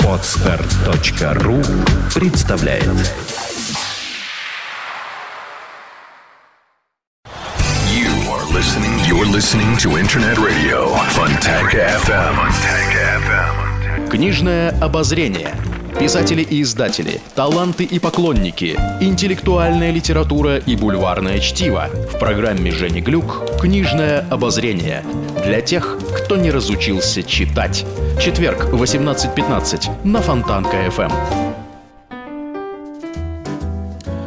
Podster.ru представляет. You're listening to Internet Radio Funtech FM. Книжное обозрение. Писатели и издатели, таланты и поклонники, интеллектуальная литература и бульварное чтиво. В программе Жени Глюк «Книжное обозрение» для тех, кто не разучился читать. Четверг, 18:15 на Фонтанка-ФМ.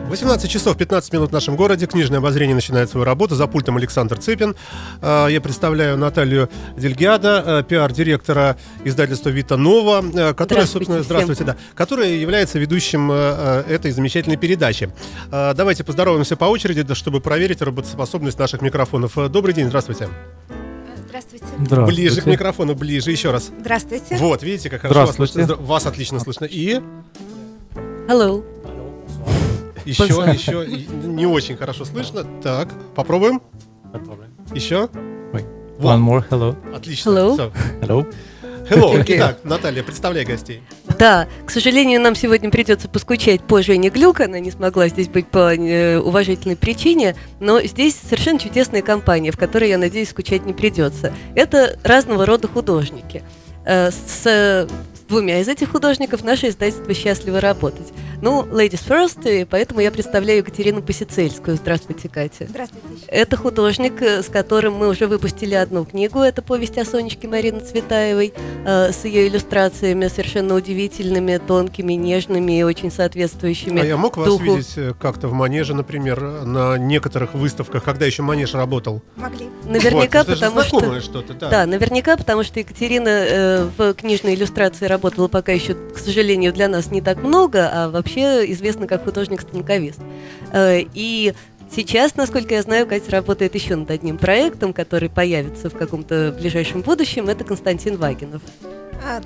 18 часов 15 минут в нашем городе. Книжное обозрение начинает свою работу. За пультом Александр Цыпин. Я представляю Наталью Дельгиада, пиар-директора издательства «Вита Нова», которая, здравствуйте, которая является ведущим этой замечательной передачи. Давайте поздороваемся по очереди, чтобы проверить работоспособность наших микрофонов. Добрый день, здравствуйте. Здравствуйте. Ближе к микрофону, ближе, еще раз. Здравствуйте. Вот, видите, как хорошо вас отлично слышно. И... Hello. Еще не очень хорошо слышно. Так, попробуем. Еще. One more, hello. Отлично. Hello. Итак, Наталья, представляй гостей. Да, к сожалению, нам сегодня придется поскучать по Жене Глюк. Она не смогла здесь быть по уважительной причине. Но здесь совершенно чудесная компания, в которой, я надеюсь, скучать не придется. Это разного рода художники. С двумя из этих художников наше издательство счастливо работать. Ну, ladies first, и поэтому я представляю Екатерину Посецельскую. Здравствуйте, Катя. Здравствуйте. Это художник, с которым мы уже выпустили одну книгу. Это повесть о Сонечке Марины Цветаевой с ее иллюстрациями совершенно удивительными, тонкими, нежными и очень соответствующими. А я мог вас видеть как-то в Манеже, например, на некоторых выставках, когда еще Манеж работал? Могли. Наверняка, вот, потому что... Да, наверняка, потому что Екатерина в книжной иллюстрации работала пока еще, к сожалению, для нас не так много, а вообще известна как художник-станковист. И сейчас, насколько я знаю, Катя работает еще над одним проектом, который появится в каком-то ближайшем будущем. Это Константин Вагинов.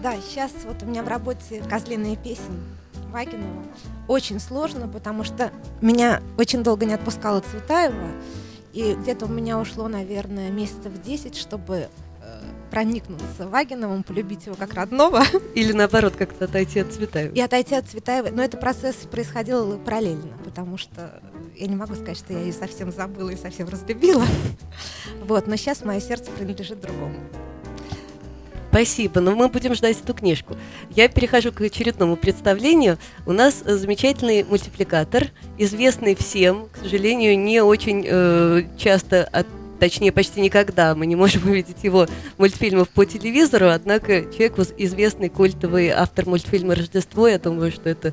Да, сейчас вот у меня в работе «Козлиные песни» Вагинова. Очень сложно, потому что меня очень долго не отпускала Цветаева. И где-то у меня ушло, наверное, месяцев 10, чтобы... проникнуться Вагиновым, полюбить его как родного. Или наоборот, как-то отойти от Цветаева. И отойти от Цветаева. Но этот процесс происходил параллельно, потому что я не могу сказать, что я ее совсем забыла и совсем разлюбила. Вот, но сейчас мое сердце принадлежит другому. Спасибо, но мы будем ждать эту книжку. Я перехожу к очередному представлению. У нас замечательный мультипликатор, известный всем, к сожалению, не очень часто Точнее, почти никогда мы не можем увидеть его мультфильмов по телевизору, однако человек известный, культовый автор мультфильма «Рождество», я думаю, что это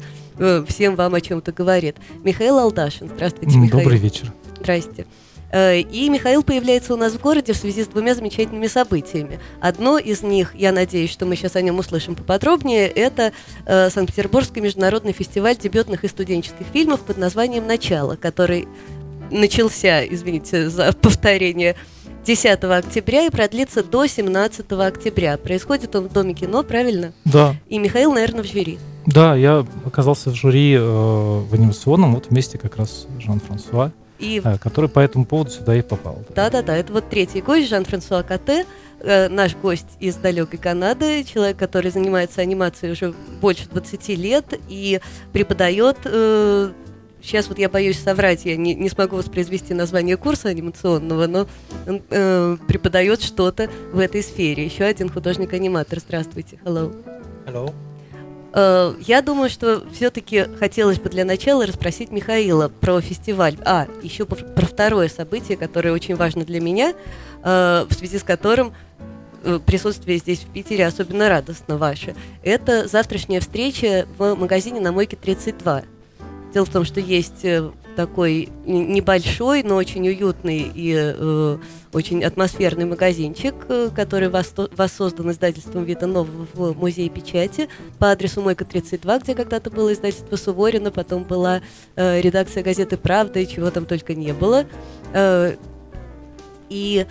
всем вам о чем-то говорит. Михаил Алдашин. Здравствуйте, Михаил. Добрый вечер. Здрасте. И Михаил появляется у нас в городе в связи с двумя замечательными событиями. Одно из них, я надеюсь, что мы сейчас о нем услышим поподробнее, это Санкт-Петербургский международный фестиваль дебютных и студенческих фильмов под названием «Начало», который... начался, извините за повторение, 10 октября и продлится до 17 октября. Происходит он в Доме кино, правильно? Да. И Михаил, наверное, в жюри. Да, я оказался в жюри в анимационном, вот вместе как раз с Жан-Франсуа, который по этому поводу сюда и попал. Да, это вот третий гость, Жан-Франсуа Коте, наш гость из далекой Канады, человек, который занимается анимацией уже больше 20 лет и преподает... Сейчас вот я боюсь соврать, я не смогу воспроизвести название курса анимационного, но он преподает что-то в этой сфере. Еще один художник-аниматор. Здравствуйте. Hello. Я думаю, что все-таки хотелось бы для начала расспросить Михаила про фестиваль. Еще про второе событие, которое очень важно для меня, в связи с которым... присутствие здесь в Питере особенно радостно ваше. Это завтрашняя встреча в магазине на Мойке 32. Дело в том, что есть такой небольшой, но очень уютный и очень атмосферный магазинчик, который воссоздан издательством «Вита Нова» в Музее Печати по адресу Мойка 32, где когда-то было издательство Суворина, потом была редакция газеты «Правда» и чего там только не было. И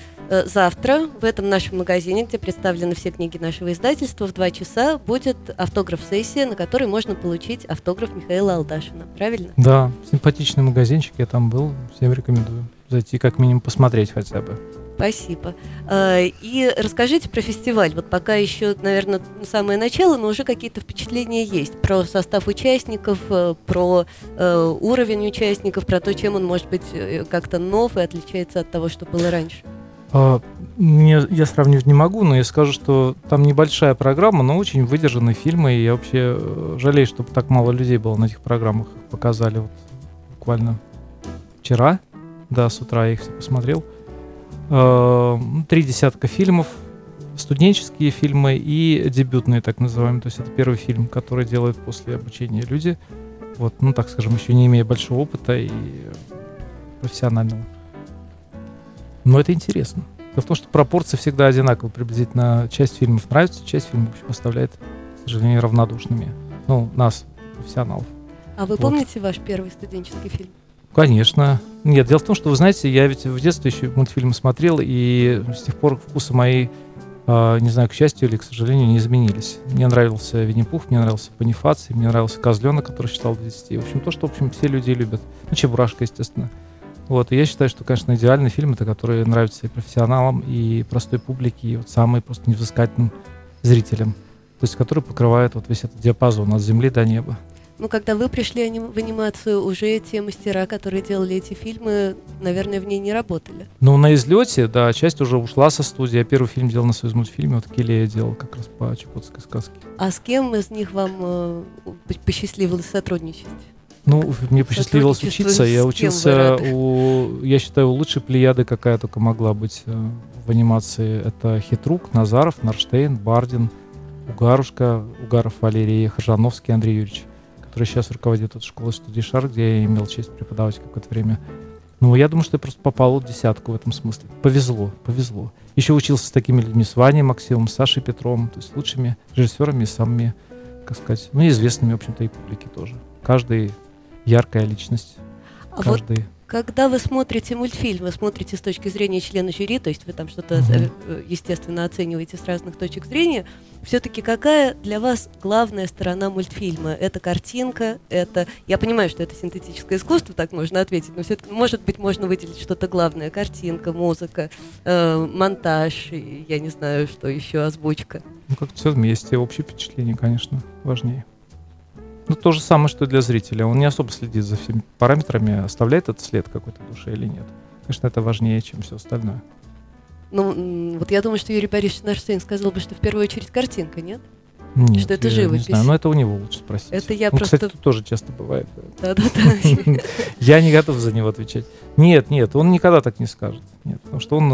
завтра в этом нашем магазине, где представлены все книги нашего издательства, в 2 часа будет автограф-сессия, на которой можно получить автограф Михаила Алдашина. Правильно? Да, симпатичный магазинчик, я там был, всем рекомендую зайти, как минимум посмотреть хотя бы. Спасибо. И расскажите про фестиваль. Вот пока еще, наверное, самое начало, но уже какие-то впечатления есть про состав участников, про уровень участников, про то, чем он может быть как-то нов и отличается от того, что было раньше. Я сравнивать не могу, но я скажу, что там небольшая программа, но очень выдержанные фильмы. И я вообще жалею, что так мало людей было на этих программах. Их показали вот буквально вчера, да, с утра я их все посмотрел. 3 десятка фильмов, студенческие фильмы и дебютные, так называемые. То есть это первый фильм, который делают после обучения люди. Вот, ну, так скажем, еще не имея большого опыта и профессионального. Но это интересно. Дело в том, что пропорции всегда одинаковы. Приблизительно часть фильмов нравится, часть фильмов оставляет, к сожалению, равнодушными. Ну, нас, профессионалов. А вы помните ваш первый студенческий фильм? Конечно. Нет, дело в том, что, вы знаете, я ведь в детстве еще мультфильмы смотрел, и с тех пор вкусы мои, не знаю, к счастью или к сожалению, не изменились. Мне нравился Винни-Пух, мне нравился Бонифаций, мне нравился Козленок, который считал до 10. В общем, то, что, в общем, все люди любят. Ну, Чебурашка, естественно. Вот, и я считаю, что, конечно, идеальный фильм — это который нравится и профессионалам, и простой публике, и вот самым просто невзыскательным зрителям, то есть который покрывает вот весь этот диапазон от земли до неба. Ну, когда вы пришли в анимацию, уже те мастера, которые делали эти фильмы, наверное, в ней не работали. Ну, на излете, да, часть уже ушла со студии. Я первый фильм делал на Союзмультфильме, вот Келея делал как раз по чукотской сказке. А с кем из них вам посчастливилось сотрудничать? Ну, мне посчастливилось учиться. Я учился я считаю, лучшей плеяды, какая только могла быть в анимации. Это Хитрук, Назаров, Нарштейн, Бардин, Угарушка, Угаров Валерий, Хажановский Андрей Юрьевич, который сейчас руководит от школы студии «Шар», где я имел честь преподавать какое-то время. Ну, я думаю, что я просто попал в десятку в этом смысле. Повезло. Еще учился с такими людьми, с Ваней Максимом, с Сашей Петровым, то есть лучшими режиссерами и самыми, как сказать, ну, известными, в общем-то, и публике тоже. Каждый яркая личность. А вот когда вы смотрите мультфильм, вы смотрите с точки зрения члена жюри, то есть вы там что-то, естественно, оцениваете с разных точек зрения, все-таки какая для вас главная сторона мультфильма? Это картинка, это... Я понимаю, что это синтетическое искусство, так можно ответить, но все-таки, может быть, можно выделить что-то главное. Картинка, музыка, монтаж, я не знаю, что еще, озвучка. Ну, как-то все вместе, общее впечатление, конечно, важнее. Ну, то же самое, что и для зрителя. Он не особо следит за всеми параметрами, оставляет этот след какой-то в душе или нет. Конечно, это важнее, чем все остальное. Ну, вот я думаю, что Юрий Борисович Нарштейн сказал бы, что в первую очередь картинка, нет? Нет, что это живопись. Не знаю, но это у него лучше спросить. Это я просто... Кстати, тут тоже часто бывает. Да-да-да. Я не готов за него отвечать. Нет, он никогда так не скажет. Нет, потому что он...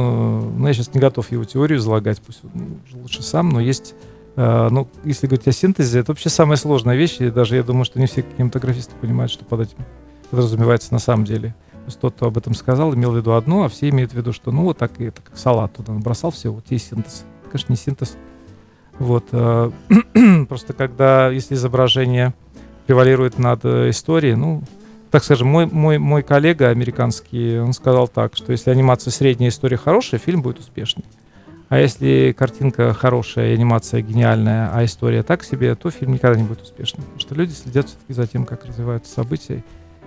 Ну, я сейчас не готов его теорию излагать, пусть он лучше сам, но есть... Ну, если говорить о синтезе, это вообще самая сложная вещь, и даже я думаю, что не все кинематографисты понимают, что под этим подразумевается на самом деле. То есть тот, кто об этом сказал, имел в виду одно, а все имеют в виду, что ну вот так и это, как салат туда набросал, все, вот есть синтез. Это, конечно, не синтез. Вот. Просто когда, если изображение превалирует над историей, ну, так скажем, мой коллега американский, он сказал так, что если анимация средняя, история хорошая, фильм будет успешный. А если картинка хорошая, анимация гениальная, а история так себе, то фильм никогда не будет успешным. Потому что люди следят все-таки за тем, как развиваются события.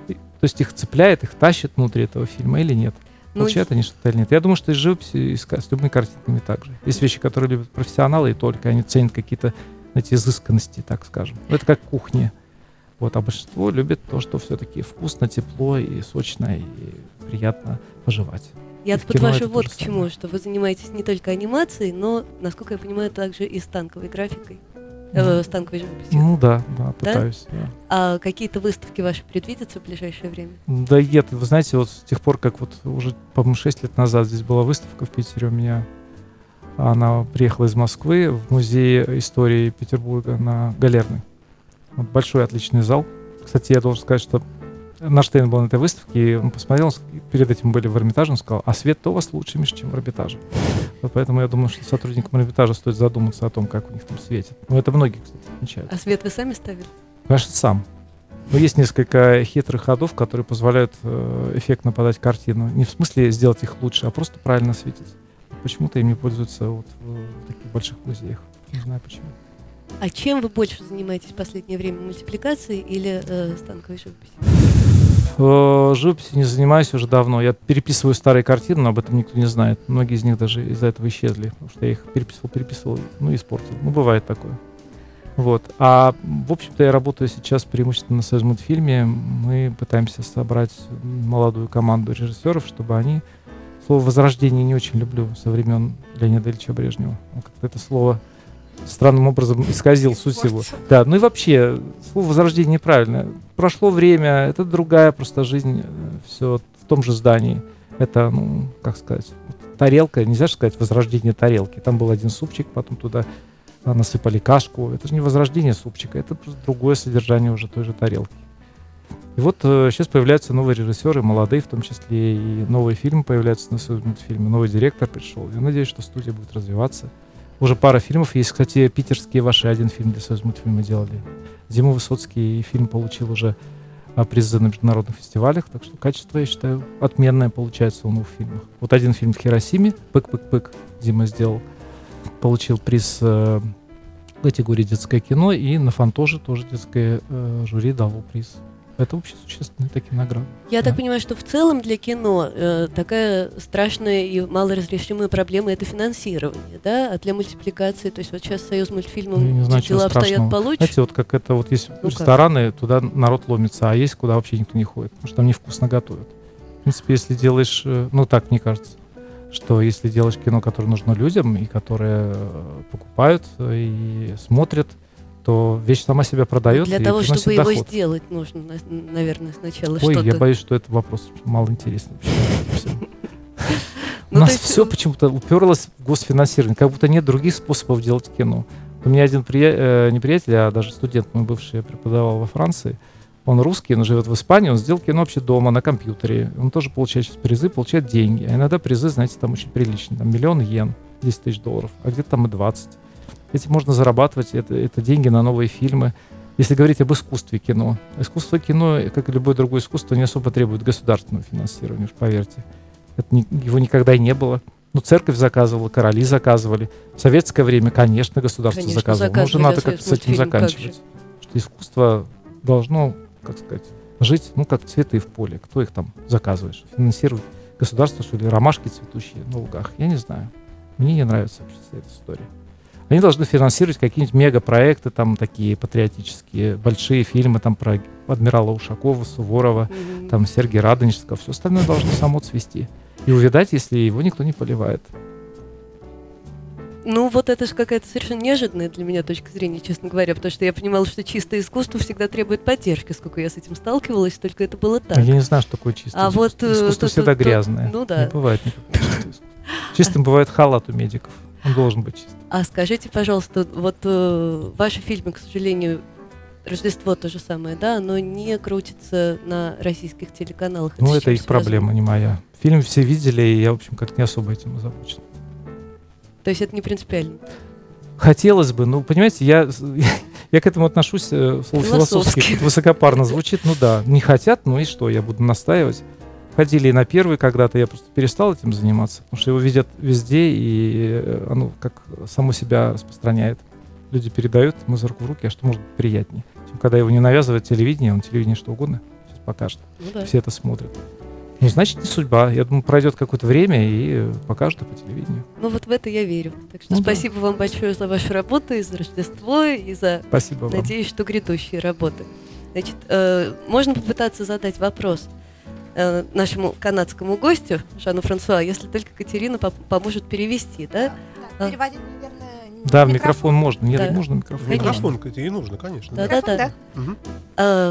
И, то есть их цепляет, их тащит внутри этого фильма или нет. Ну, получают они что-то или нет. Я думаю, что и с живописью, и с любыми картинками так же. Есть вещи, которые любят профессионалы, и только они ценят какие-то, знаете, изысканности, так скажем. Это как кухня. Вот, а большинство любит то, что все-таки вкусно, тепло, и сочно, и приятно пожевать. Я подвожу вот к чему, что вы занимаетесь не только анимацией, но, насколько я понимаю, также и станковой графикой, станковой живописью. Ну да, пытаюсь. Да? Да. А какие-то выставки ваши предвидятся в ближайшее время? Да нет, вы знаете, вот с тех пор, как вот уже, по-моему, 6 лет назад здесь была выставка в Питере у меня, она приехала из Москвы в Музей истории Петербурга на Галерной. Вот большой отличный зал. Кстати, я должен сказать, что Нарштейн был на этой выставке, и он посмотрел, перед этим были в Эрмитаже, он сказал, а свет-то у вас лучше, чем в Эрмитаже. Вот поэтому я думаю, что сотрудникам Эрмитажа стоит задуматься о том, как у них там светит. Ну, это многие, кстати, отмечают. А свет вы сами ставили? Конечно, сам. Но есть несколько хитрых ходов, которые позволяют эффектно подать картину. Не в смысле сделать их лучше, а просто правильно светить. Почему-то им не пользуются вот в таких больших музеях. Не знаю почему. А чем вы больше занимаетесь в последнее время? Мультипликацией или станковой живописью? живописью не занимаюсь уже давно. Я переписываю старые картины, но об этом никто не знает. Многие из них даже из-за этого исчезли, потому что я их переписывал, ну, испортил. Ну, бывает такое. Вот. А, в общем-то, я работаю сейчас преимущественно на Союзмультфильме. Мы пытаемся собрать молодую команду режиссеров, чтобы они... Слово «возрождение» не очень люблю со времен Леонида Ильича Брежнева. Он как-то это слово странным образом исказил суть его. Да, ну и вообще, слово «возрождение» неправильно. Прошло время, это другая просто жизнь, все в том же здании. Это, ну, как сказать, тарелка, нельзя же сказать «возрождение тарелки». Там был один супчик, потом туда насыпали кашку. Это же не возрождение супчика, это просто другое содержание уже той же тарелки. И вот сейчас появляются новые режиссеры, молодые в том числе, и новые фильмы появляются на Союзмультфильме, новый директор пришел. Я надеюсь, что студия будет развиваться. Уже пара фильмов есть, кстати, питерские ваши, один фильм для Союзмультфильма делали. Зима Высоцкий, и фильм получил уже призы на международных фестивалях, так что качество, я считаю, отменное получается у новых фильмов. Вот один фильм в Хиросиме, «Пык-пык-пык» Дима сделал, получил приз в категории «Детское кино», и на «Фантоже» тоже детское жюри дало приз. Это вообще существенные такие награды. Я так понимаю, что в целом для кино такая страшная и малоразрешимая проблема — это финансирование, да? А для мультипликации, то есть вот сейчас Союзмультфильмом дела обстоят получше. Знаете, вот как это, вот есть рестораны, туда народ ломится, а есть, куда вообще никто не ходит, потому что там невкусно готовят. В принципе, если делаешь, ну так мне кажется, что если делаешь кино, которое нужно людям, и которое покупают и смотрят, то вещь сама себя продает. Для того, чтобы его сделать, нужно, наверное, сначала что-то... Ой, я боюсь, что этот вопрос малоинтересный. У нас все почему-то уперлось в госфинансирование, как будто нет других способов делать кино. У меня один не приятель, а даже студент мой бывший, преподавал во Франции. Он русский, он живет в Испании, он сделал кино вообще дома, на компьютере. Он тоже получает сейчас призы, получает деньги. А иногда призы, знаете, там очень приличные. Там миллион йен, 10 тысяч долларов, а где-то там и 20. Этим можно зарабатывать, это деньги на новые фильмы. Если говорить об искусстве кино, искусство кино, как и любое другое искусство, не особо требует государственного финансирования, уж поверьте. Это его никогда и не было. Ну, церковь заказывала, короли заказывали. В советское время, конечно, государство заказывало. Но уже надо как-то с этим заканчивать. Что искусство должно, как сказать, жить, ну, как цветы в поле. Кто их там заказывает? Финансирует государство, что ли, ромашки цветущие на лугах? Я не знаю. Мне не нравится вообще эта история. Они должны финансировать какие-нибудь мегапроекты, там такие патриотические, большие фильмы там про адмирала Ушакова, Суворова, там Сергея Радонежского. Все остальное должно само цвести. И увидать, если его никто не поливает. Ну, вот это же какая-то совершенно неожиданная для меня точка зрения, честно говоря, потому что я понимала, что чистое искусство всегда требует поддержки, сколько я с этим сталкивалась, только это было так. Я не знаю, что такое чистое искусство. Вот, искусство всегда грязное. Ну, да. Не бывает никакого чистого искусства. Чистым бывает халат у медиков. Он должен быть чистым. А скажите, пожалуйста, вот ваши фильмы, к сожалению, «Рождество» то же самое, да, оно не крутится на российских телеканалах. Ну, это их проблема, не моя. Фильм все видели, и я, в общем, как-то не особо этим озабочен. То есть это не принципиально? Хотелось бы, ну, понимаете, я к этому отношусь философски. Высокопарно звучит, ну да, не хотят, ну и что, я буду настаивать. Ходили и на первый когда-то, я просто перестал этим заниматься, потому что его видят везде, и оно как само себя распространяет. Люди передают, мы за руку в руки, а что может быть приятнее? Чем когда его не навязывает телевидение, он телевидение что угодно сейчас покажет. Ну, да. Все это смотрят. Ну, значит, не судьба. Я думаю, пройдет какое-то время и покажут по телевидению. Ну, вот в это я верю. Так что спасибо вам большое за вашу работу, и за Рождество, и за, надеюсь, что грядущие работы. Значит, можно попытаться задать вопрос нашему канадскому гостю Жану-Франсуа, если только Катерина поможет перевести, да? Да, переводить, наверное, не да, микрофон можно. Нет, да. Нужно микрофон. Конечно. Микрофон Катерине нужно, конечно. Да. Угу.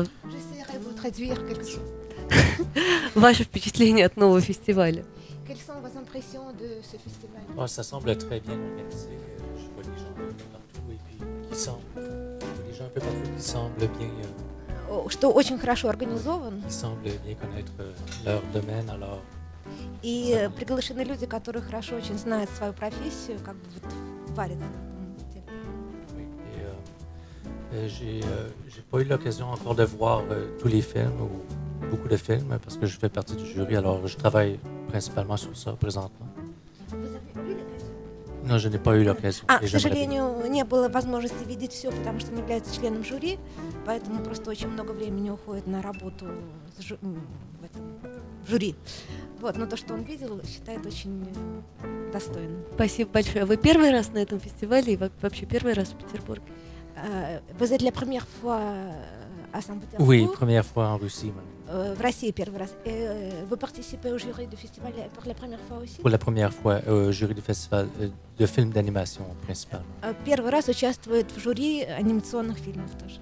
Ваше впечатление от нового фестиваля? Что очень хорошо организован. И приглашены люди, которые хорошо очень знают свою профессию, как бы вот варятся на этом деле. К сожалению, не было возможности видеть все, потому что он является членом жюри, поэтому просто очень много времени уходит на работу в жюри. Вот, но то, что он видел, считает очень достойным. Спасибо большое. Вы первый раз на этом фестивале и вообще первый раз в Петербурге? Vous êtes la première fois à Saint-Pétersbourg? Oui, première fois en Russie. В России первый раз. Вы participez au jury du festival pour la première fois aussi? Pour la première fois au jury du festival de films d'animation principalement. Первый раз участвует в жюри анимационных фильмов тоже.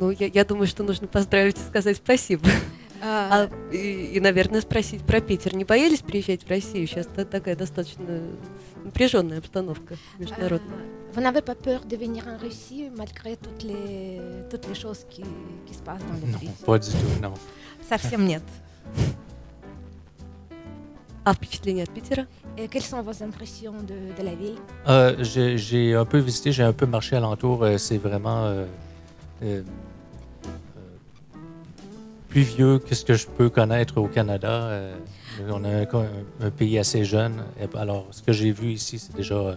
Ну, я думаю, что нужно поздравить и сказать спасибо. Наверное, спросить про Питер. Не боялись приезжать в Россию? Сейчас такая достаточно напряженная обстановка международная. Vous n'avez pas peur de venir en Russie malgré toutes les choses qui se passent dans le pays? Non, pas du tout, non. Совсем нет. А впечатления от Питера? Quelles sont vos impressions de la ville? J'ai un peu visité, j'ai un peu marché alentour. C'est vraiment plus vieux que ce que je peux connaître au Canada. On a un pays assez jeune. Alors, ce que j'ai vu ici, c'est déjà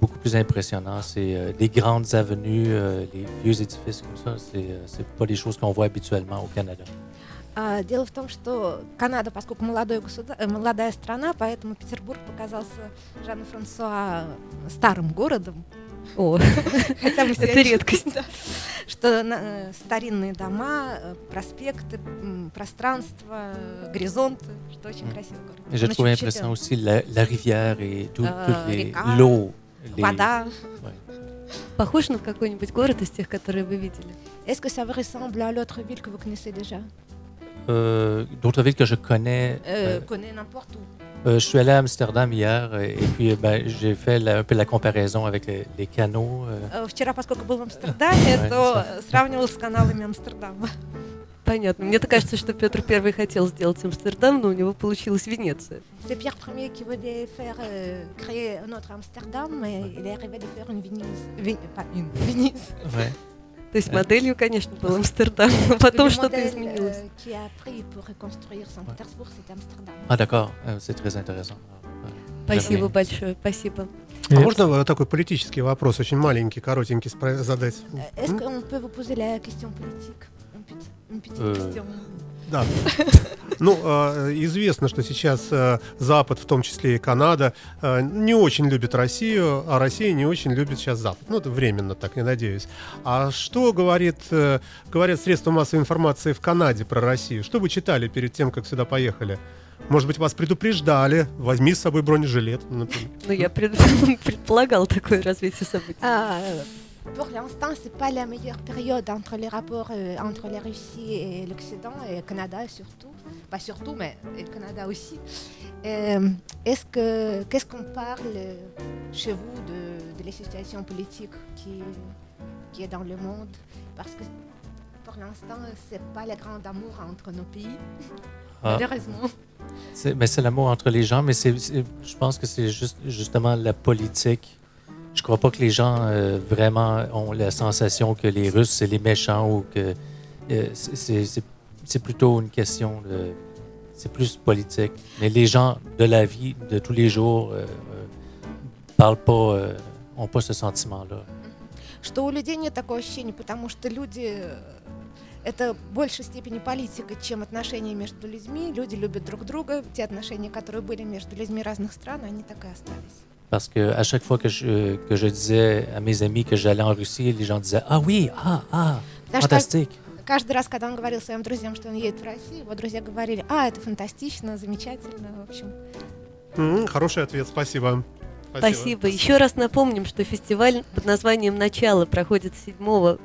beaucoup plus impressionnant. C'est les grandes avenues, les vieux édifices comme ça. C'est pas des choses qu'on voit habituellement au Canada. Дело в том, что Канада, поскольку молодая страна, поэтому Петербург показался Жану Франсуа старым городом. О, хотя бы это редкость. Что старинные дома, проспекты, пространство, горизонты, что очень красивый город. J'ai trouvé impressionnant aussi la rivière et l'eau. Вода. Похож на какой-нибудь город из тех, которые вы видели? Est-ce que ça vous ressemble à l'autre ville que vous connaissez déjà? D'autres villes que je connais. Connais n'importe où. Je suis allé à Amsterdam hier et puis j'ai fait un peu la comparaison avec les canaux. Вчера, поскольку был в Амстердаме, то сравнивал с каналами Амстердама. Понятно. Мне-то кажется, что Петр Первый хотел сделать Амстердам, но у него получилась Венеция. C'est Pierre Ier qui voulait faire créer notre Amsterdam, mais il est arrivé de faire une Venise. Venise. То есть моделью, конечно, был Амстердам, но потом что-то изменилось. А, d'accord, c'est très intéressant. Спасибо большое, спасибо. А можно такой политический вопрос, очень маленький, коротенький, задать? Est-ce qu'on peut vous poser la question politique? Да. Ну, известно, что сейчас Запад, в том числе и Канада, не очень любит Россию, а Россия не очень любит сейчас Запад. Ну, это временно так, я надеюсь. А что говорят средства массовой информации в Канаде про Россию? Что вы читали перед тем, как сюда поехали? Может быть, вас предупреждали, возьми с собой бронежилет, например. Ну, я предполагал такое развитие событий. Pour l'instant, c'est pas la meilleure période entre les rapports entre la Russie et l'Occident et le Canada surtout, pas surtout, mais le Canada aussi. Qu'est-ce qu'on parle chez vous de la situation politique qui est dans le monde? Parce que pour l'instant, c'est pas le grand amour entre nos pays, malheureusement. C'est l'amour entre les gens, mais je pense que c'est justement la politique. Je ne crois pas que les gens vraiment ont la sensation que les Russes, c'est les méchants ou que c'est plutôt une question de... C'est plus politique. Mais les gens de la vie, de tous les jours, parlent pas, ont pas ce sentiment-là. Что у людей нет такого ощущения, потому что люди... Это в большей степени политика, чем отношения между людьми. Люди любят друг друга. Те отношения, которые были между людьми разных стран, они так и остались. Parce qu'à chaque fois que je disais à mes amis que j'allais en Russie, les gens disaient «Ah oui, fantastique». Каждый раз, когда он говорил своим друзьям, что он едет в Россию, его друзья говорили «А, это фантастично, замечательно». В общем. Хороший ответ, спасибо. Спасибо. Еще раз напомним, что фестиваль под названием «Начало» проходит с 10 по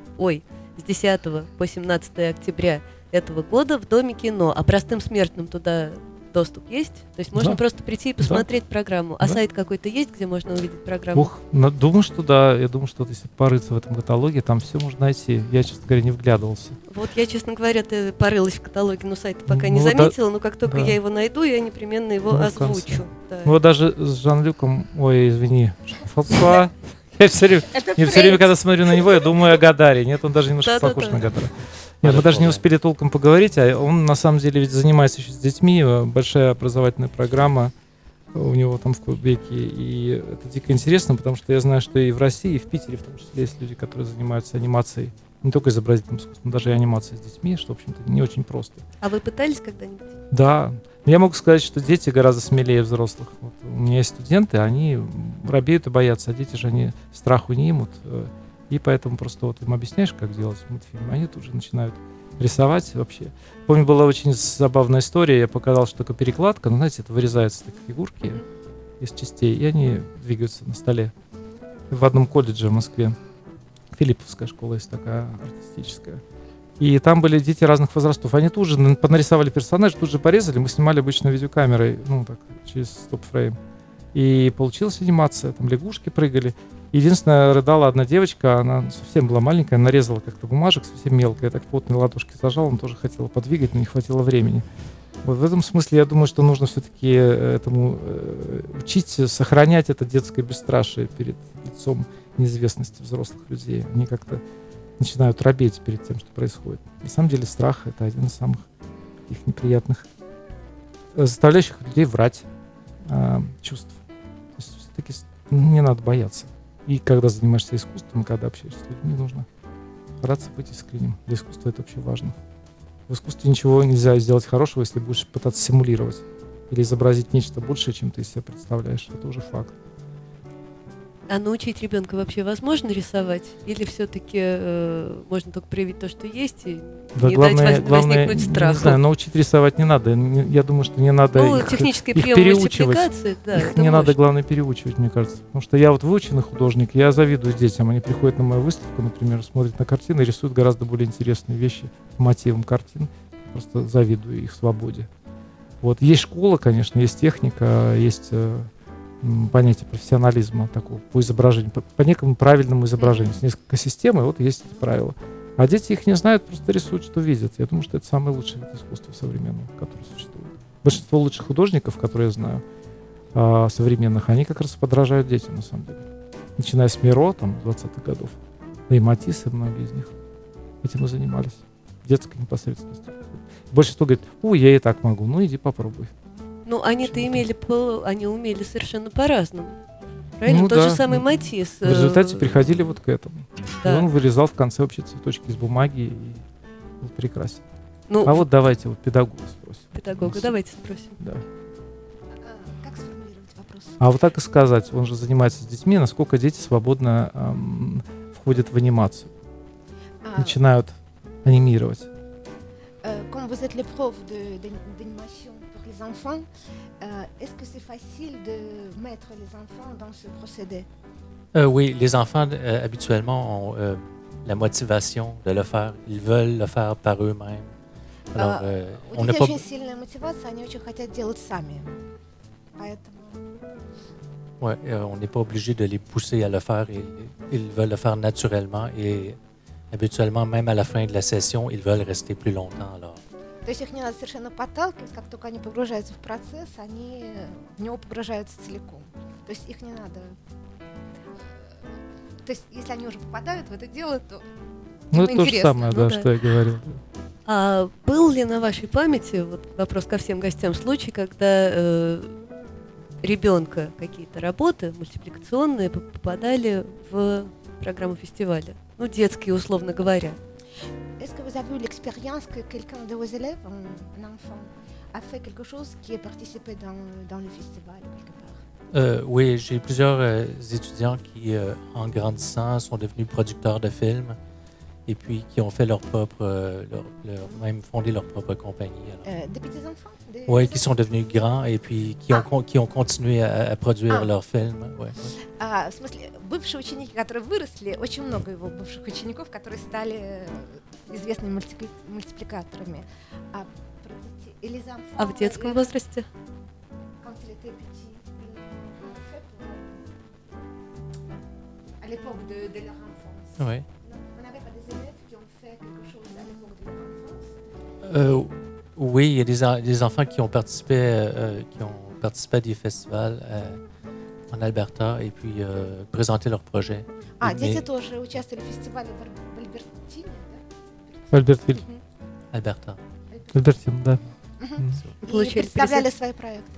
17 октября этого года в Доме кино, а простым смертным туда... Доступ есть? То есть можно просто прийти и посмотреть программу. А сайт какой-то есть, где можно увидеть программу? Думаю, что да. Я думаю, что если порыться в этом каталоге, там все можно найти. Я, честно говоря, не вглядывался. Вот я, честно говоря, порылась в каталоге, но сайт пока не заметила. Но как только я его найду, я непременно его озвучу. Да. Ну, даже с Жан-Люком... Ой, извини. Франсуа. Я все время, когда смотрю на него, я думаю о Гадаре. Нет, он даже немножко похож на Гадара. Нет, мы даже не успели толком поговорить, а он на самом деле ведь занимается еще с детьми, большая образовательная программа. у него там в Кубеке, и это дико интересно, потому что я знаю, что и в России, и в Питере в том числе есть люди, которые занимаются анимацией, не только изобразительным искусством, даже и анимацией с детьми, что, в общем-то, не очень просто. А вы пытались когда-нибудь? Да. Я могу сказать, что дети гораздо смелее взрослых. Вот у меня есть студенты, они робеют и боятся, а дети же, они страху не имут. И поэтому просто вот им объясняешь, как делать мультфильм, они тут же начинают рисовать вообще. Помню, была очень забавная история, я показал, что такая перекладка, ну, знаете, это вырезаются такие фигурки из частей, и они двигаются на столе. В одном колледже в Москве, Филипповская школа есть такая артистическая. И там были дети разных возрастов. Они тут же нарисовали персонаж, тут же порезали. Мы снимали обычно видеокамерой, ну так, через стоп-фрейм. И получилась анимация, там лягушки прыгали. Единственное, рыдала одна девочка, она совсем была маленькая, нарезала как-то бумажек, совсем мелко. Я так потные ладошки зажал, она тоже хотела подвигать, но не хватило времени. Вот в этом смысле я думаю, что нужно все-таки этому учить, сохранять это детское бесстрашие перед лицом неизвестности взрослых людей. Они как-то начинают робеть перед тем, что происходит. На самом деле страх — это один из самых их неприятных, заставляющих людей врать чувств. То есть все-таки не надо бояться. И когда занимаешься искусством, и когда общаешься с людьми, нужно стараться быть искренним. Для искусства это вообще важно. В искусстве ничего нельзя сделать хорошего, если будешь пытаться симулировать или изобразить нечто большее, чем ты из себя представляешь. Это уже факт. А научить ребенка вообще возможно рисовать? Или все-таки можно только проявить то, что есть, и да, не дать возникнуть страху? Не знаю, научить рисовать не надо. Я думаю, что не надо технические приемы переучивать. Да, их не надо, главное, переучивать, мне кажется. Потому что я вот выученный художник, я завидую детям. Они приходят на мою выставку, например, смотрят на картины и рисуют гораздо более интересные вещи по мотивам картин. Просто завидую их свободе. Вот. Есть школа, конечно, есть техника, есть... понятие профессионализма такого по изображению, по некому правильному изображению. Есть несколько систем, и вот есть эти правила. А дети их не знают, просто рисуют, что видят. Я думаю, что это самое лучшее вид искусства современного, которое существует. Большинство лучших художников, которые я знаю, современных, они как раз подражают детям, на самом деле. Начиная с Миро, там, 20-х годов. Да и Матиссы, многие из них этим и занимались. Детской непосредственностью. Большинство говорит: я и так могу, иди попробуй. Ну, они-то они умели совершенно по-разному. Правильно? Ну, Тот же самый Матисс. В результате приходили вот к этому. Да. И он вырезал в конце вообще цветочки из бумаги и был прекрасен. Ну, давайте педагога спросим. Давайте спросим. Да. Как сформулировать вопрос? А вот так и сказать. Он же занимается с детьми. Насколько дети свободно входят в анимацию. Начинают анимировать. Как вы êtes l'épreuve d'animation? Les enfants, est-ce que c'est facile de mettre les enfants dans ce procédé? Oui, les enfants habituellement ont la motivation de le faire. Ils veulent le faire par eux-mêmes. Alors, у них очень сильная мотивация, они очень хотят делать сами. Поэтому... Ouais, on n'est pas obligé de les pousser à le faire. Ils veulent le faire naturellement et habituellement, même à la fin de la session, ils veulent rester plus longtemps alors. То есть их не надо совершенно подталкивать, как только они погружаются в процесс, они в него погружаются целиком. То есть их не надо... То есть если они уже попадают в это дело, то это интересно. То же самое, что я говорил. А был ли на вашей памяти, вопрос ко всем гостям, случай, когда ребенка какие-то работы мультипликационные попадали в программу фестиваля? Детские, условно говоря. Est-ce que vous avez eu l'expérience que quelqu'un de vos élèves, un enfant, a fait quelque chose qui est participé dans le festival quelque part? Oui, j'ai plusieurs étudiants qui, en grandissant, sont devenus producteurs de films et puis qui ont fait leur propre, même fondé leur propre compagnie. Des petits enfants? Oui, qui sont devenus grands et puis qui ont continué à produire leurs films. Ouais. В смысле, бывшие ученики, которые выросли, очень много его бывших учеников, которые стали известными мультипликаторами. А в детском возрасте? Oui. Oui, il y a des enfants qui ont participé à des festivals en Alberta et puis présenté leur projet. Ah, дети тоже участвовали в фестивале в Альбертине, да? Альбертин, да. Получили, представляли свои проекты.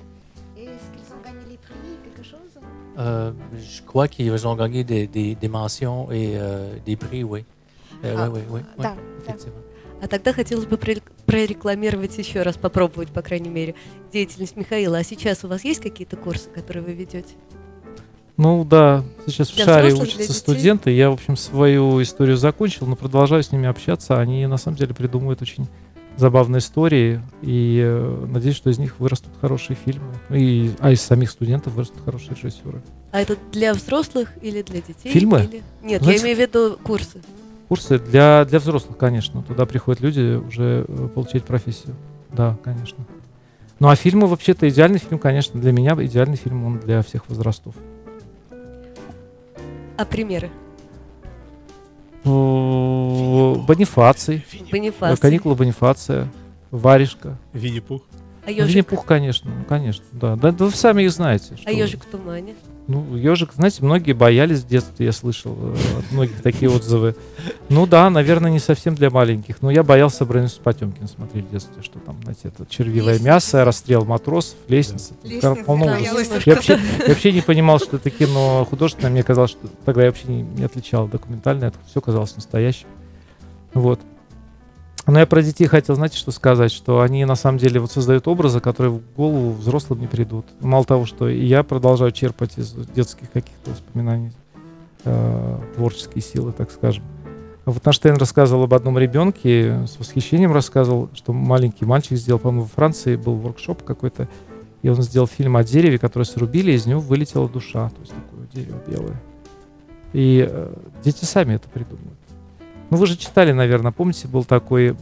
Je crois qu'ils ont gagné des mentions et des prix, oui. Oui, да, effectivement. Да. А тогда хотелось бы прорекламировать еще раз, попробовать, по крайней мере, деятельность Михаила. А сейчас у вас есть какие-то курсы, которые вы ведете? Ну да, сейчас для в шаре учатся студенты. Я, в общем, свою историю закончил, но продолжаю с ними общаться. Они, на самом деле, придумывают очень забавные истории. И надеюсь, что из них вырастут хорошие фильмы. А из самих студентов вырастут хорошие режиссеры. А это для взрослых или для детей? Фильмы? Или... Нет, знаете, я имею в виду курсы. Курсы для взрослых, конечно. Туда приходят люди уже получать профессию. Да, конечно. Ну а фильмы вообще-то идеальный фильм, конечно, для меня. Идеальный фильм, он для всех возрастов. А примеры? Бонифаций. «Каникулы Бонифация». «Варежка». «Винни-Пух». А «Ёжик»? «Винни-Пух», конечно, да. Да вы сами их знаете. А «Ёжик в тумане»? Ну, «Ёжик», знаете, многие боялись в детстве, я слышал от многих такие отзывы. Ну да, наверное, не совсем для маленьких. Но я боялся «Бронницу Потёмкина» смотреть в детстве, что там, знаете, это червивое мясо, расстрел матросов, лестница. Я вообще не понимал, что это кино художественное. Мне казалось, что тогда я вообще не отличал документальное. Это все казалось настоящим. Вот. Но я про детей хотел, знаете, что сказать, что они на самом деле вот создают образы, которые в голову взрослым не придут. Мало того, что и я продолжаю черпать из детских каких-то воспоминаний творческие силы, так скажем. Вот Эйнштейн рассказывал об одном ребенке, с восхищением рассказывал, что маленький мальчик сделал, по-моему, во Франции был воркшоп какой-то, и он сделал фильм о дереве, которое срубили, и из него вылетела душа, то есть такое дерево белое. И дети сами это придумывают. Ну, вы же читали, наверное, помните, был такой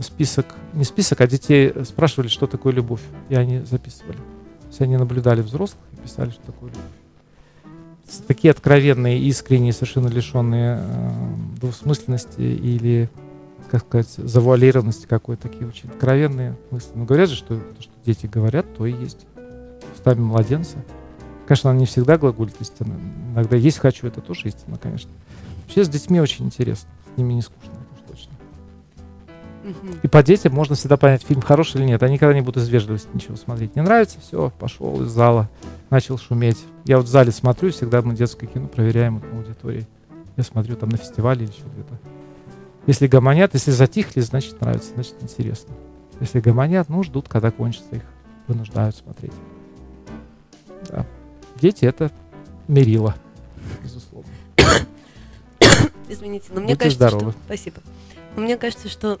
список, не список, а детей спрашивали, что такое любовь, и они записывали. То есть они наблюдали взрослых и писали, что такое любовь. Такие откровенные, искренние, совершенно лишенные двусмысленности или, как сказать, завуалированности какой-то, такие очень откровенные мысли. Но говорят же, что то, что дети говорят, то и есть. Устами младенца. Конечно, она не всегда глаголит истина. Иногда есть «хочу» — это тоже истина, конечно. Вообще с детьми очень интересно, с ними не скучно, это точно. И по детям можно всегда понять, фильм хороший или нет. Они никогда не будут из вежливости ничего смотреть. Не нравится, все, пошел из зала, начал шуметь. Я вот в зале смотрю, всегда мы детское кино проверяем на аудитории. Я смотрю там на фестивале или еще где-то. Если гомонят, если затихли, значит нравится, значит интересно. Если гомонят, ну ждут, когда кончится, их вынуждают смотреть. Да. Дети — это мерило, безусловно. Извините, но мне кажется, что... Спасибо. Но мне кажется, что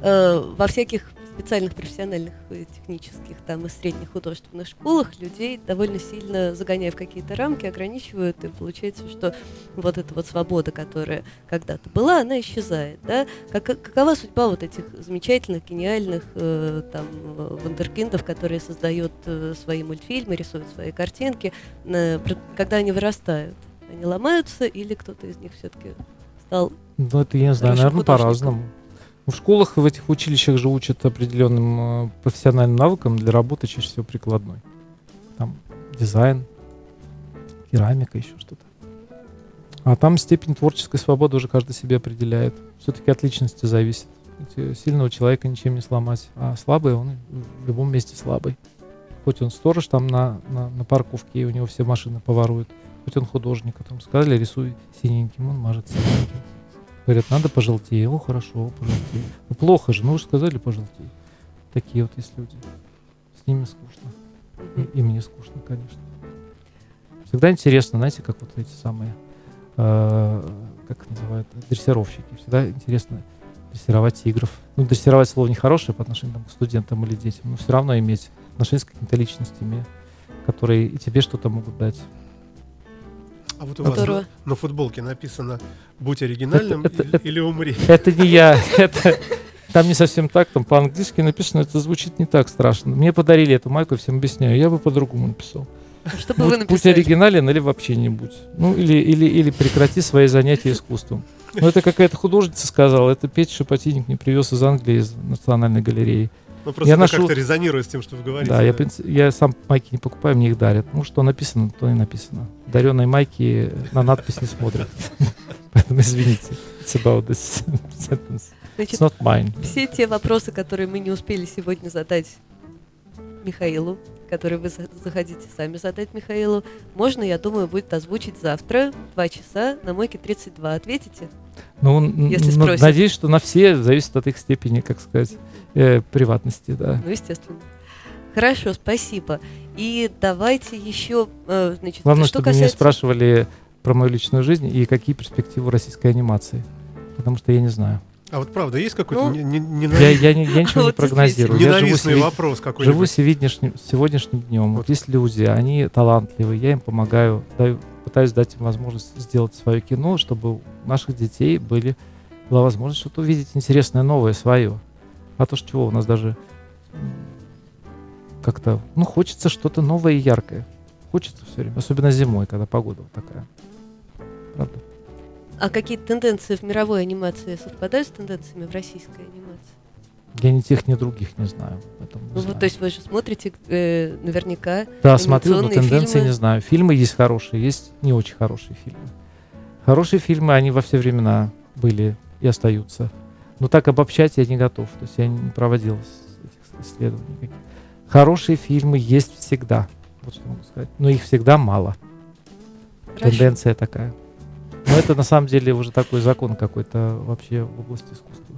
во всяких специальных профессиональных технических там, и средних художественных школах людей довольно сильно, загоняя в какие-то рамки, ограничивают, и получается, что вот эта вот свобода, которая когда-то была, она исчезает. Да? Какова судьба вот этих замечательных, гениальных там, вундеркиндов, которые создают свои мультфильмы, рисуют свои картинки, когда они вырастают? Они ломаются, или кто-то из них все-таки стал... Ну, это я не знаю, наверное, по-разному. В школах и в этих училищах же учат определенным профессиональным навыкам для работы, чаще всего прикладной. Там дизайн, керамика, еще что-то. А там степень творческой свободы уже каждый себе определяет. Все-таки от личности зависит. Сильного человека ничем не сломать, а слабый он в любом месте слабый. Хоть он сторож там на парковке, и у него все машины поворуют. Хоть он художник, а там сказали, рисуй синеньким, он мажет синеньким. Говорят, надо пожелтее, его хорошо, пожелтее. Ну плохо же, ну вы же сказали пожелтее. Такие вот есть люди. С ними скучно. И мне скучно, конечно. Всегда интересно, знаете, как вот эти самые, как называют, дрессировщики. Всегда интересно дрессировать тигров. Ну, дрессировать слово нехорошее по отношению там, к студентам или детям, но все равно иметь отношение с какими-то личностями, которые и тебе что-то могут дать. А вот у вас на футболке написано «Будь оригинальным» или «Умри». Это не я. Там не совсем так, там по-английски написано, это звучит не так страшно. Мне подарили эту майку, всем объясняю, я бы по-другому написал. Что бы вы написали? «Будь оригинален» или «Вообще не будь». Ну или «Прекрати свои занятия искусством». Ну это какая-то художница сказала, это Петя Шапотинник мне привез из Англии, из Национальной галереи. Ну, просто я нашел... как-то резонирует с тем, что вы говорите. Да, я сам майки не покупаю, мне их дарят. Ну, что написано, то и написано. Дареные майки на надпись не смотрят. Поэтому извините. It's about this sentence. It's not mine. Все те вопросы, которые мы не успели сегодня задать Михаилу, который вы захотите сами задать Михаилу, можно, я думаю, будет озвучить завтра, 2 часа, на Мойке 32. Ответите? Если спросите. Надеюсь, что на все зависит от их степени, как сказать, приватности. Да. Естественно. Хорошо, спасибо. И давайте еще... главное, что чтобы меня спрашивали про мою личную жизнь и какие перспективы российской анимации, потому что я не знаю. А вот правда, есть какой-то я ничего не прогнозирую. Ненавистный вопрос какой-нибудь. Живу сегодняшним днем. Вот есть люди, они талантливые, я им помогаю, пытаюсь дать им возможность сделать свое кино, чтобы у наших детей была возможность что-то увидеть интересное, новое, свое. А то, чего у нас даже как-то, хочется что-то новое и яркое. Хочется все время, особенно зимой, когда погода вот такая. Правда? А какие тенденции в мировой анимации совпадают с тенденциями в российской анимации? Я ни тех, ни других не знаю. То есть вы же смотрите наверняка. Да, смотрю, но тенденции фильмы. Не знаю. Фильмы есть хорошие, есть не очень хорошие фильмы. Хорошие фильмы, они во все времена были и остаются. Но так обобщать я не готов. То есть я не проводил этих исследований никаких. Хорошие фильмы есть всегда. Вот что могу сказать. Но их всегда мало. Хорошо. Тенденция такая. Но это на самом деле уже такой закон какой-то вообще в области искусства.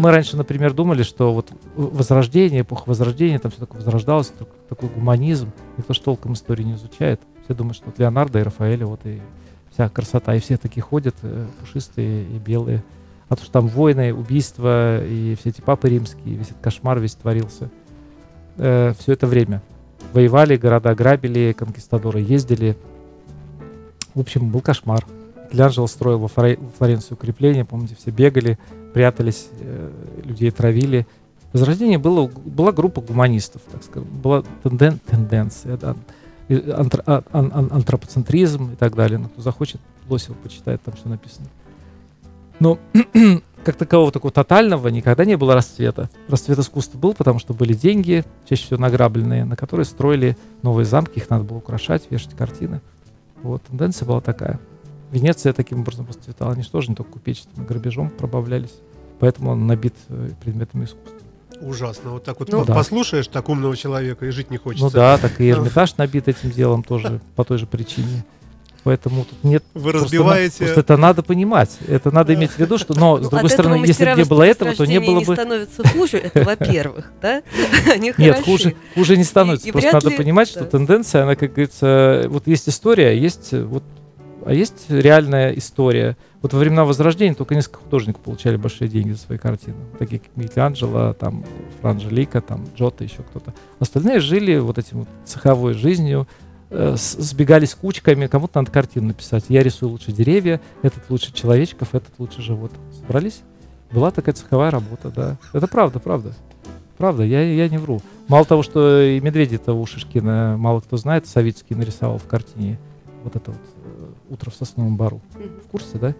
Мы раньше, например, думали, что вот возрождение, эпоха возрождения, там все такое возрождалось, такой гуманизм. Никто же толком истории не изучает. Все думают, что вот Леонардо и Рафаэль, вот и вся красота. И все такие ходят, пушистые и белые. А то, что там войны, убийства, и все эти папы римские, весь этот кошмар весь творился. Все это время. Воевали, города грабили, конкистадоры ездили. В общем, был кошмар. Микеланджело строил во Флоренции укрепления, помните, все бегали, прятались, людей травили. Возрождение была группа гуманистов, так сказать, была тенденция, да, антропоцентризм и так далее. Но кто захочет, Лосева почитает, там все написано. Но как такового такого тотального никогда не было расцвета. Расцвет искусства был, потому что были деньги, чаще всего награбленные, на которые строили новые замки, их надо было украшать, вешать картины. Вот, тенденция была такая. Венеция таким образом расцветала. Они же тоже не только купечеством и грабежом пробавлялись. Поэтому он набит предметами искусства. Ужасно. Вот так вот послушаешь так умного человека и жить не хочется. Так и Эрмитаж набит этим делом тоже по той же причине. Поэтому тут нет... Вы разбиваете... Просто это надо понимать. Это надо иметь в виду, что... Но, с другой стороны, если бы не было этого, то не было бы... становится хуже, это во-первых, да? Нет, хуже не становится. Просто надо понимать, что тенденция, она, как говорится... Вот есть история, а есть реальная история. Вот во времена Возрождения только несколько художников получали большие деньги за свои картины. Такие как Микеланджело, там, Франджелика, там, Джотто, еще кто-то. Остальные жили вот этим вот цеховой жизнью, сбегались кучками, кому-то надо картину написать. Я рисую лучше деревья, этот лучше человечков, этот лучше животных. Собрались? Была такая цеховая работа, да. Это правда. Правда, я не вру. Мало того, что и медведя-то у Шишкина мало кто знает, Савицкий нарисовал в картине вот это вот «Утро в сосновом бору». В курсе, да?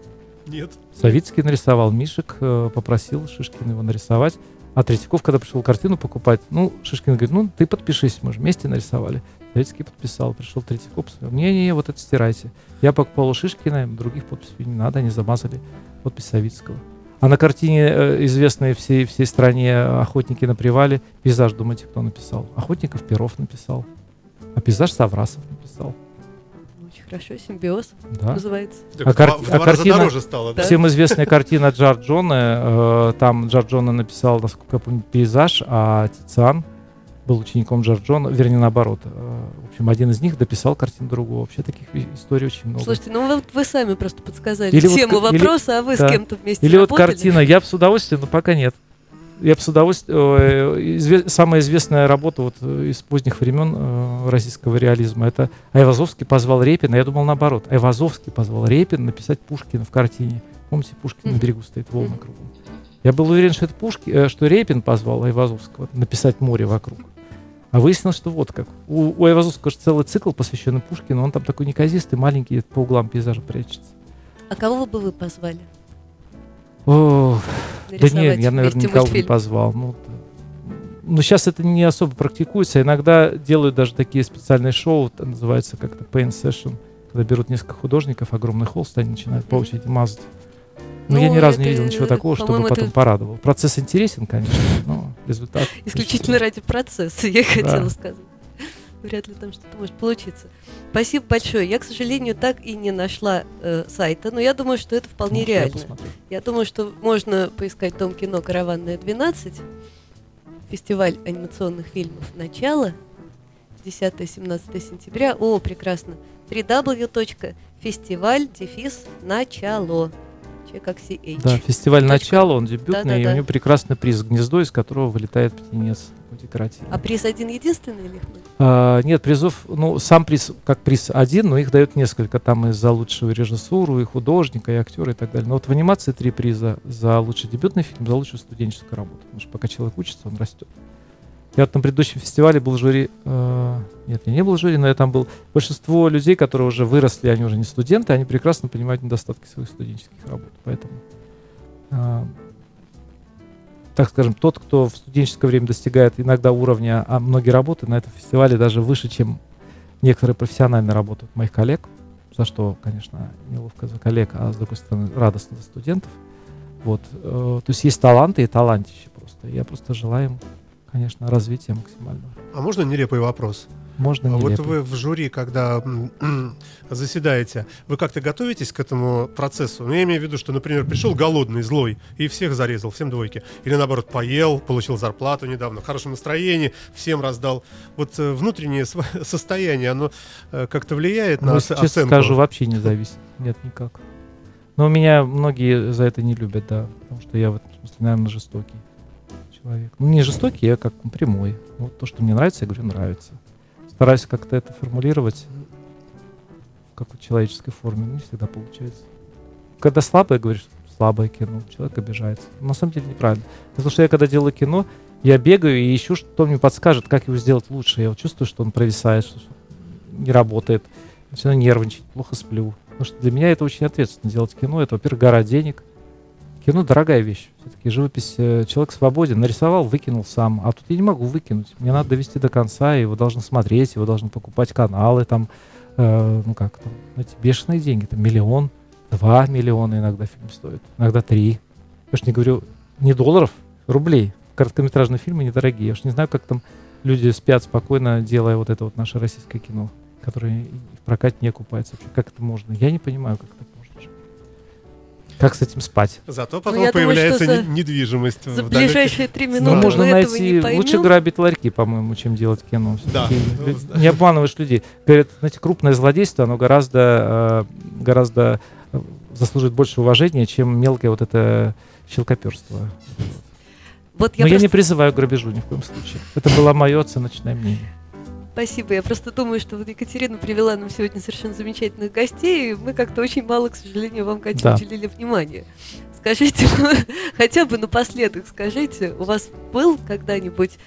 Нет. Савицкий нарисовал Мишек, попросил Шишкина его нарисовать. А Третьяков, когда пришел картину покупать, Шишкин говорит, ты подпишись, мы же вместе нарисовали. Советский подписал, пришел Третьяков, сказал, не, вот это стирайте. Я покупал у Шишкина, других подписей не надо, они замазали подпись Савицкого. А на картине, известной всей стране «Охотники на привале», пейзаж, думаете, кто написал? Охотников Перов написал, а пейзаж Саврасов написал. Очень хорошо, симбиоз называется. Картина дороже стала, да? Всем известная картина Джорджоне, там Джорджоне написал, насколько я помню, пейзаж, а Тициан был учеником Джорджона, вернее, наоборот. В общем, один из них дописал картину другого. Вообще таких историй очень много. Слушайте, вы сами просто подсказали тему вопроса, а вы с кем-то вместе работали? Или вот картина «Я бы с удовольствием», но пока нет. Я бы с удовольствием... Самая известная работа вот из поздних времен российского реализма — это Айвазовский позвал Репина. Я думал, наоборот. Айвазовский позвал Репина написать Пушкина в картине. Помните, Пушкин на берегу стоит, волна кругом. Я был уверен, что это что Репин позвал Айвазовского написать «Море вокруг». А выяснилось, что вот как. У Айвазовского же целый цикл, посвященный Пушкину. Он там такой неказистый, маленький, по углам пейзажа прячется. А кого бы вы позвали? Я, наверное, никого мультфильм. Не позвал. Но сейчас это не особо практикуется. Иногда делают даже такие специальные шоу, это называется как-то paint session, когда берут несколько художников, огромный холст, они начинают по очереди мазать. Но я ни разу не видел ничего такого, чтобы потом порадовал. Процесс интересен, конечно, но... результат. Исключительно ради процесса, я хотела сказать. Вряд ли там что-то может получиться. Спасибо большое. Я, к сожалению, так и не нашла сайта, но я думаю, что это вполне реально. Я думаю, что можно поискать «Дом кино. Караванная 12», фестиваль анимационных фильмов «Начало», 10-17 сентября. О, прекрасно. www.festival-начало. Да, фестиваль «Начало», он дебютный, и у него прекрасный приз «Гнездо», из которого вылетает птенец декоративный. А приз один единственный или их много? Нет, призов, ну, сам приз, как приз один, но их дают несколько, там и за лучшую режиссуру, и художника, и актера, и так далее. Но вот в анимации 3 приза: за лучший дебютный фильм, за лучшую студенческую работу. Потому что пока человек учится, он растет. Я вот на предыдущем фестивале был в жюри, нет, я не был в жюри, но я там был. Большинство людей, которые уже выросли, они уже не студенты, они прекрасно понимают недостатки своих студенческих работ. Поэтому, так скажем, тот, кто в студенческое время достигает иногда уровня, а многие работы на этом фестивале даже выше, чем некоторые профессиональные работы моих коллег, за что, конечно, неловко за коллег, а с другой стороны, радостно за студентов. Вот. То есть есть таланты и талантище просто. Я просто желаю им, конечно, развитие максимально. А можно нелепый вопрос? Можно нелепый. Вот вы в жюри, когда заседаете, вы как-то готовитесь к этому процессу? Ну, я имею в виду, что, например, пришел голодный, злой, и всех зарезал, всем двойки. Или, наоборот, поел, получил зарплату недавно, в хорошем настроении, всем раздал. Вот внутреннее состояние, оно как-то влияет на оценку? Честно скажу, вообще не зависит. Нет, никак. Но меня многие за это не любят, да. Потому что я в этом смысле, наверное, жестокий. Человек. Ну, не жестокий, я как прямой. Вот то, что мне нравится, я говорю, нравится. Стараюсь как-то это формулировать в какой-то человеческой форме. Не всегда получается. Когда слабое, говоришь, слабое кино, человек обижается. Но на самом деле неправильно. Потому что я, когда делаю кино, я бегаю и ищу, что мне подскажет, как его сделать лучше. Я вот чувствую, что он провисает, что не работает. Начинаю нервничать, плохо сплю. Потому что для меня это очень ответственно делать кино. Это, во-первых, гора денег. Кино — дорогая вещь. Все-таки живопись, человек свободен. Нарисовал, выкинул сам. А тут я не могу выкинуть. Мне надо довести до конца, его должны смотреть, его должны покупать каналы. Там, ну как там, эти бешеные деньги. Там 1 миллион, 2 миллиона иногда фильм стоит. Иногда 3. Я уж не говорю, не долларов, рублей. Короткометражные фильмы недорогие. Я уж не знаю, как там люди спят спокойно, делая вот это вот наше российское кино, которое в прокате не окупается. Как это можно? Я не понимаю, как это. Как с этим спать? Зато потом появляется недвижимость. За ближайшие 3 минуты можно найти. Лучше грабить ларьки, по-моему, чем делать кино. Да. Не обманываешь людей. Говорят, знаете, крупное злодейство, оно гораздо заслуживает больше уважения, чем мелкое вот это щелкопёрство. Вот я не призываю к грабежу ни в коем случае. Это было мое оценочное мнение. Спасибо. Я просто думаю, что вот Екатерина привела нам сегодня совершенно замечательных гостей, и мы как-то очень мало, к сожалению, вам, Катя, уделили внимания. Скажите, хотя бы напоследок скажите, у вас был когда-нибудь,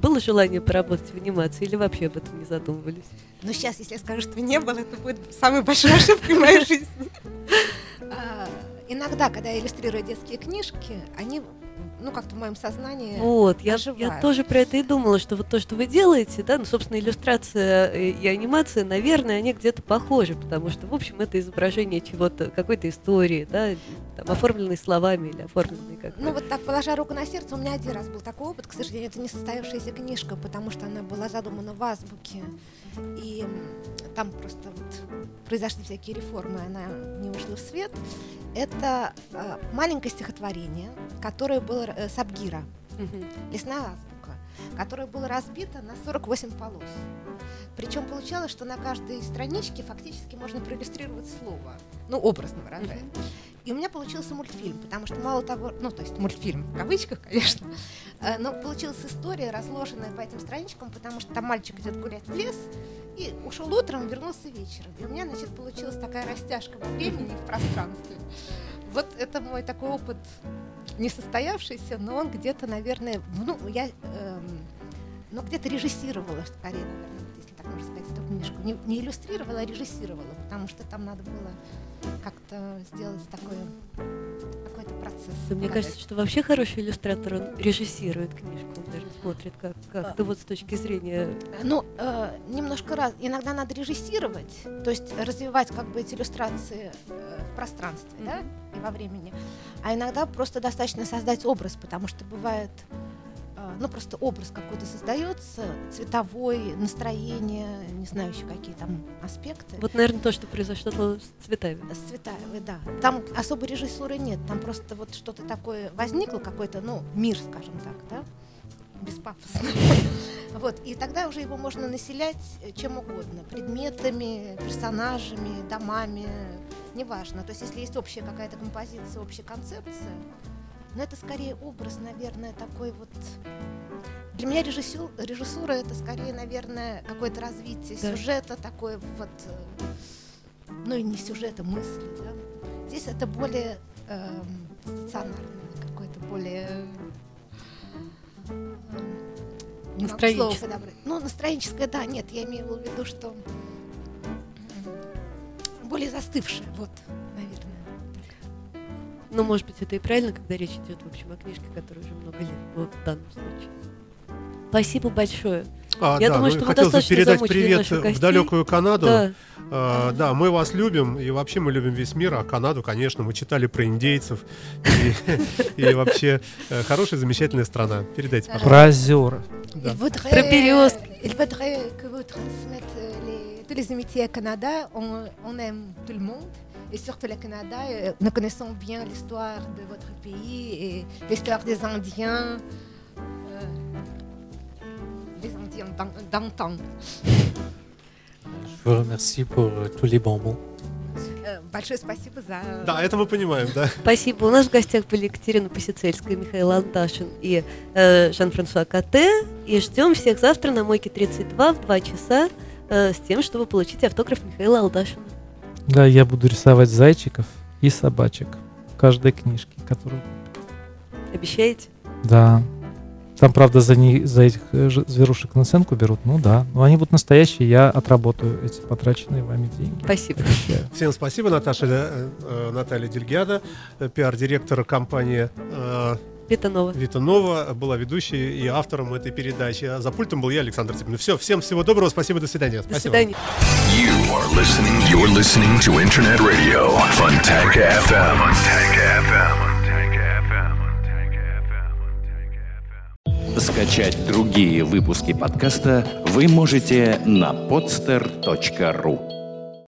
было желание поработать в анимации или вообще об этом не задумывались? Ну, сейчас, если я скажу, что не было, это будет самой большой ошибкой в моей жизни. Иногда, когда я иллюстрирую детские книжки, они... ну, как-то в моем сознании я тоже про это и думала, что вот то, что вы делаете, да, ну, собственно, иллюстрация и анимация, наверное, они где-то похожи, потому что, в общем, это изображение чего-то, какой-то истории, да, там, оформленной словами или оформленной как-то. Ну, вот так, положа руку на сердце, у меня один раз был такой опыт, к сожалению, это не состоявшаяся книжка, потому что она была задумана в азбуке, и там просто вот произошли всякие реформы, она не вышла в свет. Это маленькое стихотворение, которое было с Абгира, лесная азбука, которое было разбито на 48 полос. Причем получалось, что на каждой страничке фактически можно проиллюстрировать слово, ну, образно выражая. И у меня получился мультфильм, потому что мало того, ну, то есть мультфильм в кавычках, конечно, но получилась история, разложенная по этим страничкам, потому что там мальчик идет гулять в лес, и ушел утром, вернулся вечером. И у меня, значит, получилась такая растяжка во времени и в пространстве. Вот это мой такой опыт несостоявшийся, но он где-то, наверное, ну, я где-то режиссировала, скорее, наверное, если так можно сказать, эту книжку. Не иллюстрировала, а режиссировала, потому что там надо было как-то сделать такой какой-то процесс. Да, мне кажется, что вообще хороший иллюстратор, он режиссирует книжку, даже смотрит как-то вот с точки зрения... Ну, немножко раз. Иногда надо режиссировать, то есть развивать как бы эти иллюстрации в пространстве, да, и во времени. А иногда просто достаточно создать образ, потому что бывает ну, просто образ какой-то создается, цветовой, настроение, не знаю еще какие там аспекты. Вот, наверное, то, что произошло с Цветаевой. С Цветаевой, да. Там особой режиссуры нет, там просто вот что-то такое возникло, какой-то, ну, мир, скажем так, да, без пафоса. Вот, и тогда уже его можно населять чем угодно, предметами, персонажами, домами, неважно. То есть если есть общая какая-то композиция, общая концепция, но это скорее образ, наверное, такой вот... Для меня режиссура это скорее, наверное, какое-то развитие сюжета, такое вот... Ну и не сюжета, мысли, да. Здесь это более стационарное, какое-то более... Настроенческое. Ну, настроенческое, да, нет, я имела в виду, что более застывшее, вот, наверное. Ну, может быть, это и правильно, когда речь идет, в общем, о книжке, которой уже много лет, вот в данном случае. Спасибо большое. Я думаю, что мы достаточно передать привет в далекую Канаду. Да. Да, мы вас любим, и вообще мы любим весь мир, а Канаду, конечно, мы читали про индейцев, и вообще хорошая, замечательная страна. Передайте, пожалуйста. Про озера. Про переезд. Tous les amitiés à Canada, on aime tout le monde et surtout le Canada. Nous connaissons bien l'histoire de votre pays et l'histoire des Indiens. Je vous remercie pour tous les bons mots. Большое спасибо за... Да, это мы понимаем, да. Спасибо. У нас в гостях были Екатерина Посецельская, Михаил Алдашин и Жан-Франсуа Коте. И ждем всех завтра на Мойке 32 в 2 часа с тем, чтобы получить автограф Михаила Алдашина. Да, я буду рисовать зайчиков и собачек в каждой книжке, которую... Обещаете? Да. Там, правда, за этих зверушек наценку берут. Ну да. Но они будут настоящие, я отработаю эти потраченные вами деньги. Спасибо. Всем спасибо. Наталья Дельгиада, пиар-директор компании Вита Нова. Вита Нова была ведущей и автором этой передачи. А за пультом был я, Александр Цыпин. Все, всем всего доброго. Спасибо, до свидания. Спасибо. До свидания. You're listening to Internet Radio Fontanka FM. Fontanka FM. Скачать другие выпуски подкаста вы можете на podster.ru.